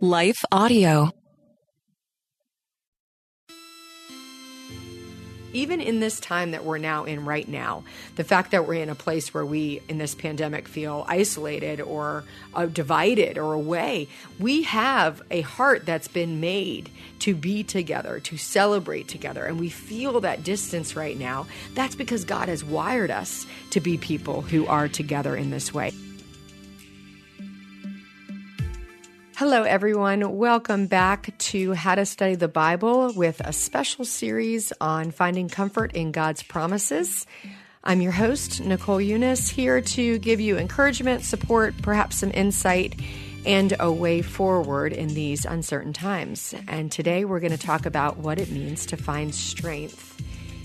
Life Audio. Even in this time that we're now in right now, the fact that we're in a place where we, in this pandemic, feel isolated or divided or away, we have a heart that's been made to be together, to celebrate together. And we feel that distance right now. That's because God has wired us to be people who are together in this way. Hello, everyone. Welcome back to How to Study the Bible with a special series on finding comfort in God's promises. I'm your host, Nicole Unice, here to give you encouragement, support, perhaps some insight, and a way forward in these uncertain times. And today we're going to talk about what it means to find strength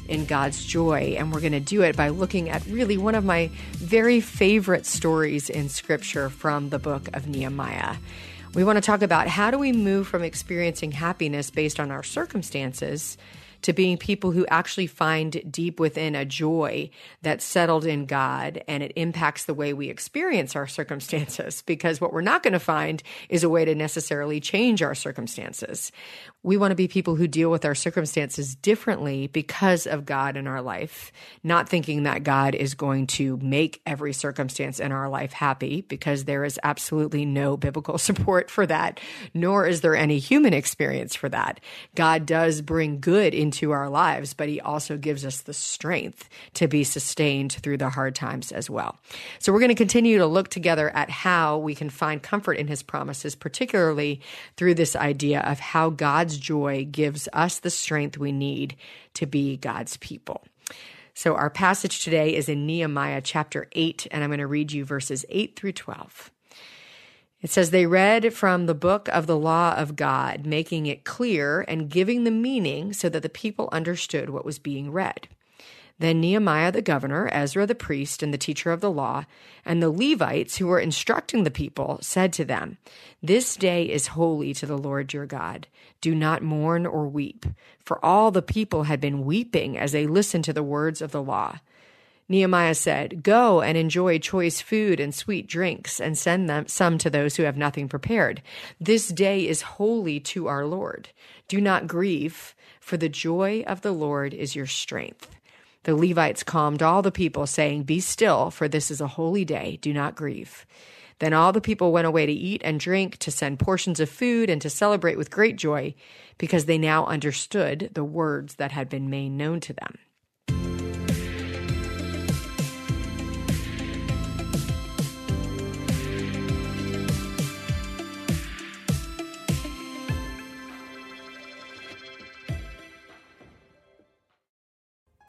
in God's joy. And we're going to do it by looking at really one of my very favorite stories in Scripture from the book of Nehemiah. We want to talk about how do we move from experiencing happiness based on our circumstances to being people who actually find deep within a joy that's settled in God, and it impacts the way we experience our circumstances, because what we're not going to find is a way to necessarily change our circumstances. We want to be people who deal with our circumstances differently because of God in our life, not thinking that God is going to make every circumstance in our life happy, because there is absolutely no biblical support for that, nor is there any human experience for that. God does bring good into our lives, but He also gives us the strength to be sustained through the hard times as well. So we're going to continue to look together at how we can find comfort in His promises, particularly through this idea of how God's joy gives us the strength we need to be God's people. So our passage today is in Nehemiah chapter 8, and I'm going to read you verses 8 through 12. It says, "They read from the book of the law of God, making it clear and giving the meaning so that the people understood what was being read. Then Nehemiah the governor, Ezra the priest and the teacher of the law, and the Levites who were instructing the people said to them, 'This day is holy to the Lord your God. Do not mourn or weep.' For all the people had been weeping as they listened to the words of the law. Nehemiah said, 'Go and enjoy choice food and sweet drinks, and send them some to those who have nothing prepared. This day is holy to our Lord. Do not grieve, for the joy of the Lord is your strength.' The Levites calmed all the people, saying, 'Be still, for this is a holy day. Do not grieve.' Then all the people went away to eat and drink, to send portions of food, and to celebrate with great joy, because they now understood the words that had been made known to them."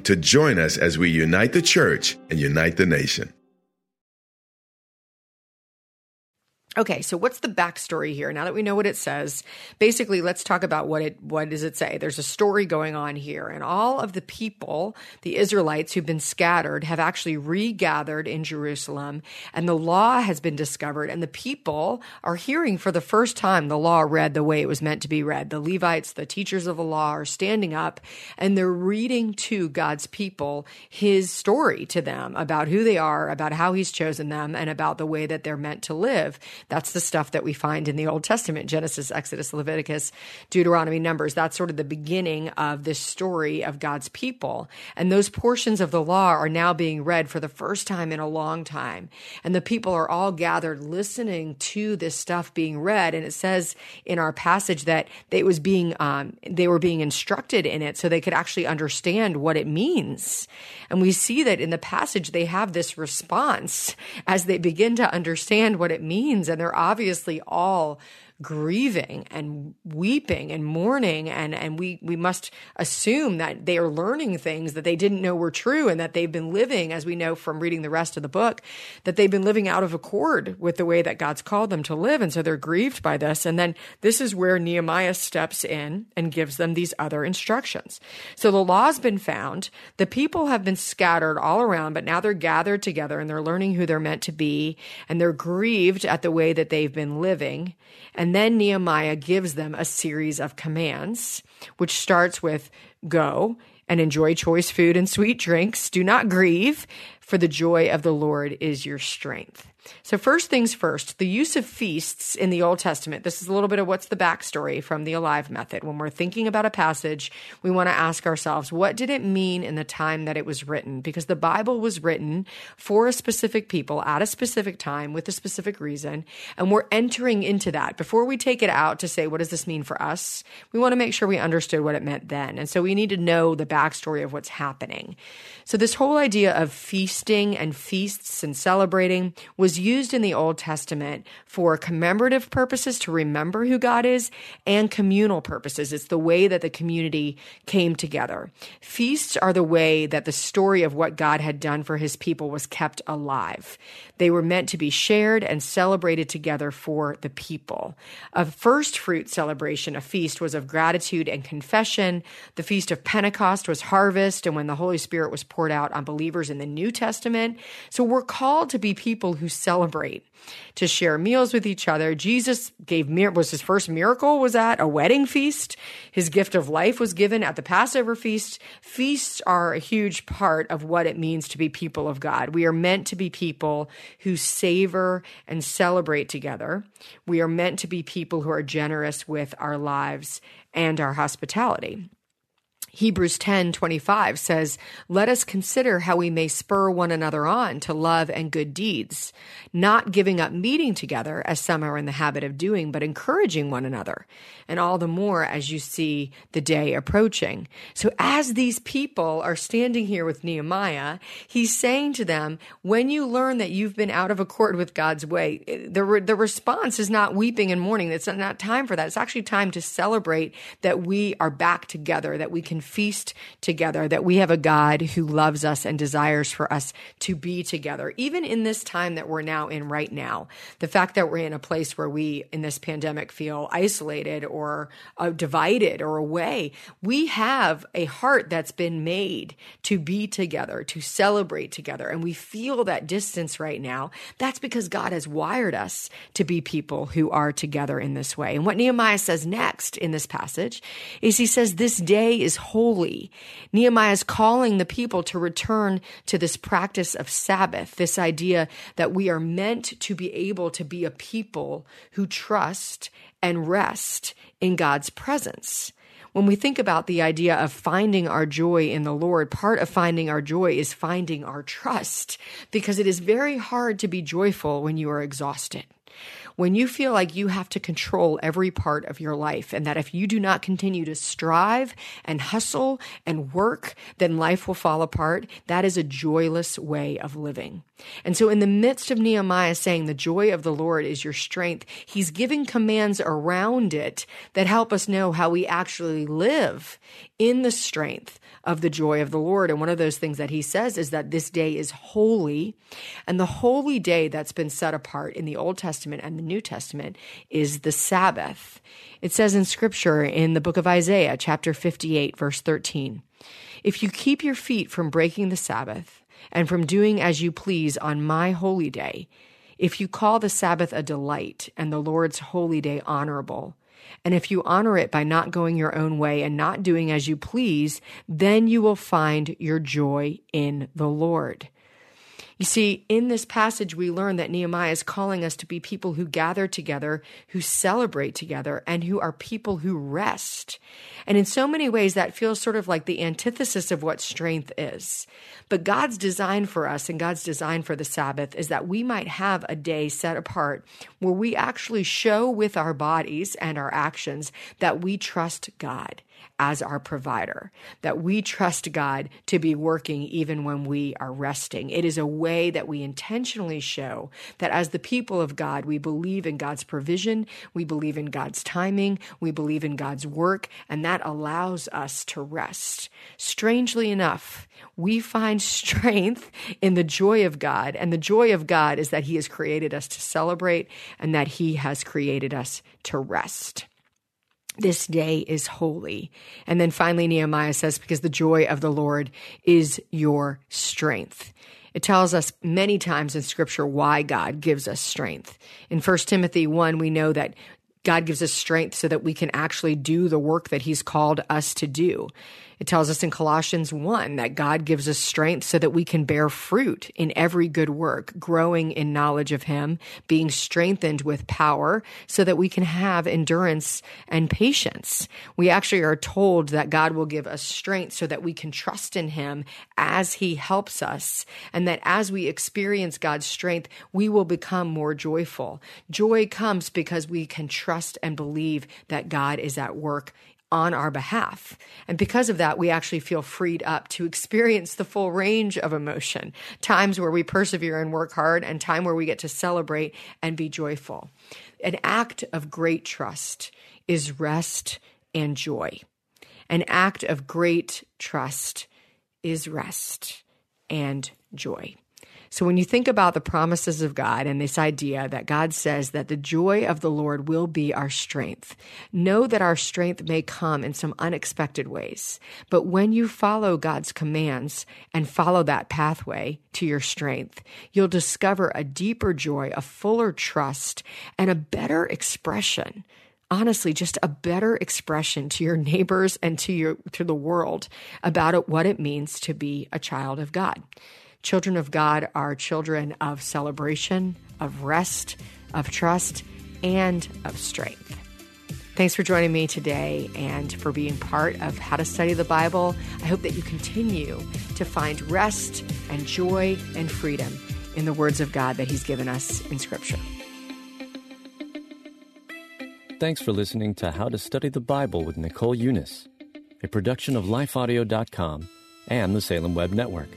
to join us as we unite the church and unite the nation. Okay, so what's the backstory here? Now that we know what it says, basically, let's talk about what does it say? There's a story going on here, and all of the people, the Israelites who've been scattered, have actually regathered in Jerusalem, and the law has been discovered, and the people are hearing for the first time the law read the way it was meant to be read. The Levites, the teachers of the law, are standing up, and they're reading to God's people his story to them about who they are, about how he's chosen them, and about the way that they're meant to live. That's the stuff that we find in the Old Testament, Genesis, Exodus, Leviticus, Deuteronomy, Numbers. That's sort of the beginning of this story of God's people. And those portions of the law are now being read for the first time in a long time. And the people are all gathered listening to this stuff being read. And it says in our passage that they were being instructed in it so they could actually understand what it means. And we see that in the passage, they have this response as they begin to understand what it means. And they're obviously all grieving and weeping and mourning. And we must assume that they are learning things that they didn't know were true and that they've been living, as we know from reading the rest of the book, that they've been living out of accord with the way that God's called them to live. And so they're grieved by this. And then this is where Nehemiah steps in and gives them these other instructions. So the law's been found. The people have been scattered all around, but now they're gathered together and they're learning who they're meant to be. And they're grieved at the way that they've been living. And then Nehemiah gives them a series of commands, which starts with go and enjoy choice food and sweet drinks. Do not grieve, for the joy of the Lord is your strength. So first things first, the use of feasts in the Old Testament. This is a little bit of what's the backstory from the Alive Method. When we're thinking about a passage, we want to ask ourselves, what did it mean in the time that it was written? Because the Bible was written for a specific people at a specific time with a specific reason, and we're entering into that. Before we take it out to say, what does this mean for us? We want to make sure we understood what it meant then. And so we need to know the backstory of what's happening. So this whole idea of feasting and feasts and celebrating was used in the Old Testament for commemorative purposes to remember who God is and communal purposes. It's the way that the community came together. Feasts are the way that the story of what God had done for his people was kept alive. They were meant to be shared and celebrated together for the people. A first fruit celebration, a feast, was of gratitude and confession. The Feast of Pentecost was harvest and when the Holy Spirit was poured out on believers in the New Testament. So we're called to be people who celebrate, to share meals with each other. Jesus was his first miracle was at a wedding feast. His gift of life was given at the Passover feast. Feasts are a huge part of what it means to be people of God. We are meant to be people who savor and celebrate together. We are meant to be people who are generous with our lives and our hospitality. Hebrews 10:25 says, "Let us consider how we may spur one another on to love and good deeds, not giving up meeting together as some are in the habit of doing, but encouraging one another, and all the more as you see the day approaching." So as these people are standing here with Nehemiah, he's saying to them, when you learn that you've been out of accord with God's way, the response is not weeping and mourning. It's not time for that. It's actually time to celebrate that we are back together, that we can feast together, that we have a God who loves us and desires for us to be together. Even in this time that we're now in right now, the fact that we're in a place where we, in this pandemic, feel isolated or divided or away, we have a heart that's been made to be together, to celebrate together. And we feel that distance right now. That's because God has wired us to be people who are together in this way. And what Nehemiah says next in this passage is he says, this day is holy. Nehemiah is calling the people to return to this practice of Sabbath, this idea that we are meant to be able to be a people who trust and rest in God's presence. When we think about the idea of finding our joy in the Lord, part of finding our joy is finding our trust, because it is very hard to be joyful when you are exhausted. When you feel like you have to control every part of your life, and that if you do not continue to strive and hustle and work, then life will fall apart, that is a joyless way of living. And so in the midst of Nehemiah saying the joy of the Lord is your strength, he's giving commands around it that help us know how we actually live in the strength of the joy of the Lord. And one of those things that he says is that this day is holy, and the holy day that's been set apart in the Old Testament and the New Testament is the Sabbath. It says in Scripture in the book of Isaiah, chapter 58, verse 13, "If you keep your feet from breaking the Sabbath and from doing as you please on my holy day, if you call the Sabbath a delight and the Lord's holy day honorable, and if you honor it by not going your own way and not doing as you please, then you will find your joy in the Lord." You see, in this passage, we learn that Nehemiah is calling us to be people who gather together, who celebrate together, and who are people who rest. And in so many ways, that feels sort of like the antithesis of what strength is. But God's design for us and God's design for the Sabbath is that we might have a day set apart where we actually show with our bodies and our actions that we trust God as our provider, that we trust God to be working even when we are resting. It is a way that we intentionally show that as the people of God, we believe in God's provision, we believe in God's timing, we believe in God's work, and that allows us to rest. Strangely enough, we find strength in the joy of God, and the joy of God is that He has created us to celebrate and that He has created us to rest. This day is holy. And then finally, Nehemiah says, because the joy of the Lord is your strength. It tells us many times in Scripture why God gives us strength. In 1 Timothy 1, we know that God gives us strength so that we can actually do the work that He's called us to do. It tells us in Colossians 1 that God gives us strength so that we can bear fruit in every good work, growing in knowledge of Him, being strengthened with power so that we can have endurance and patience. We actually are told that God will give us strength so that we can trust in Him as He helps us, and that as we experience God's strength, we will become more joyful. Joy comes because we can trust and believe that God is at work on our behalf. And because of that, we actually feel freed up to experience the full range of emotion, times where we persevere and work hard, and time where we get to celebrate and be joyful. An act of great trust is rest and joy. An act of great trust is rest and joy. So when you think about the promises of God and this idea that God says that the joy of the Lord will be our strength, know that our strength may come in some unexpected ways. But when you follow God's commands and follow that pathway to your strength, you'll discover a deeper joy, a fuller trust, and a better expression. Honestly, just a better expression to your neighbors and to the world about what it means to be a child of God. Children of God are children of celebration, of rest, of trust, and of strength. Thanks for joining me today and for being part of How to Study the Bible. I hope that you continue to find rest and joy and freedom in the words of God that He's given us in Scripture. Thanks for listening to How to Study the Bible with Nicole Unice, a production of LifeAudio.com and the Salem Web Network.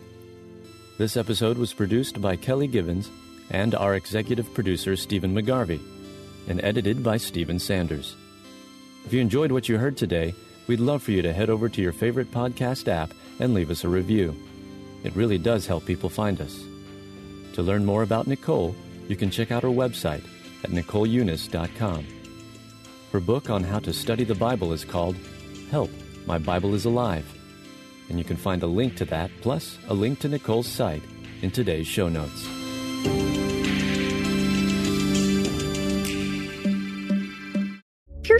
This episode was produced by Kelly Givens and our executive producer, Stephen McGarvey, and edited by Stephen Sanders. If you enjoyed what you heard today, we'd love for you to head over to your favorite podcast app and leave us a review. It really does help people find us. To learn more about Nicole, you can check out her website at NicoleUnice.com. Her book on how to study the Bible is called Help, My Bible is Alive, and you can find a link to that, plus a link to Nicole's site, in today's show notes. If you're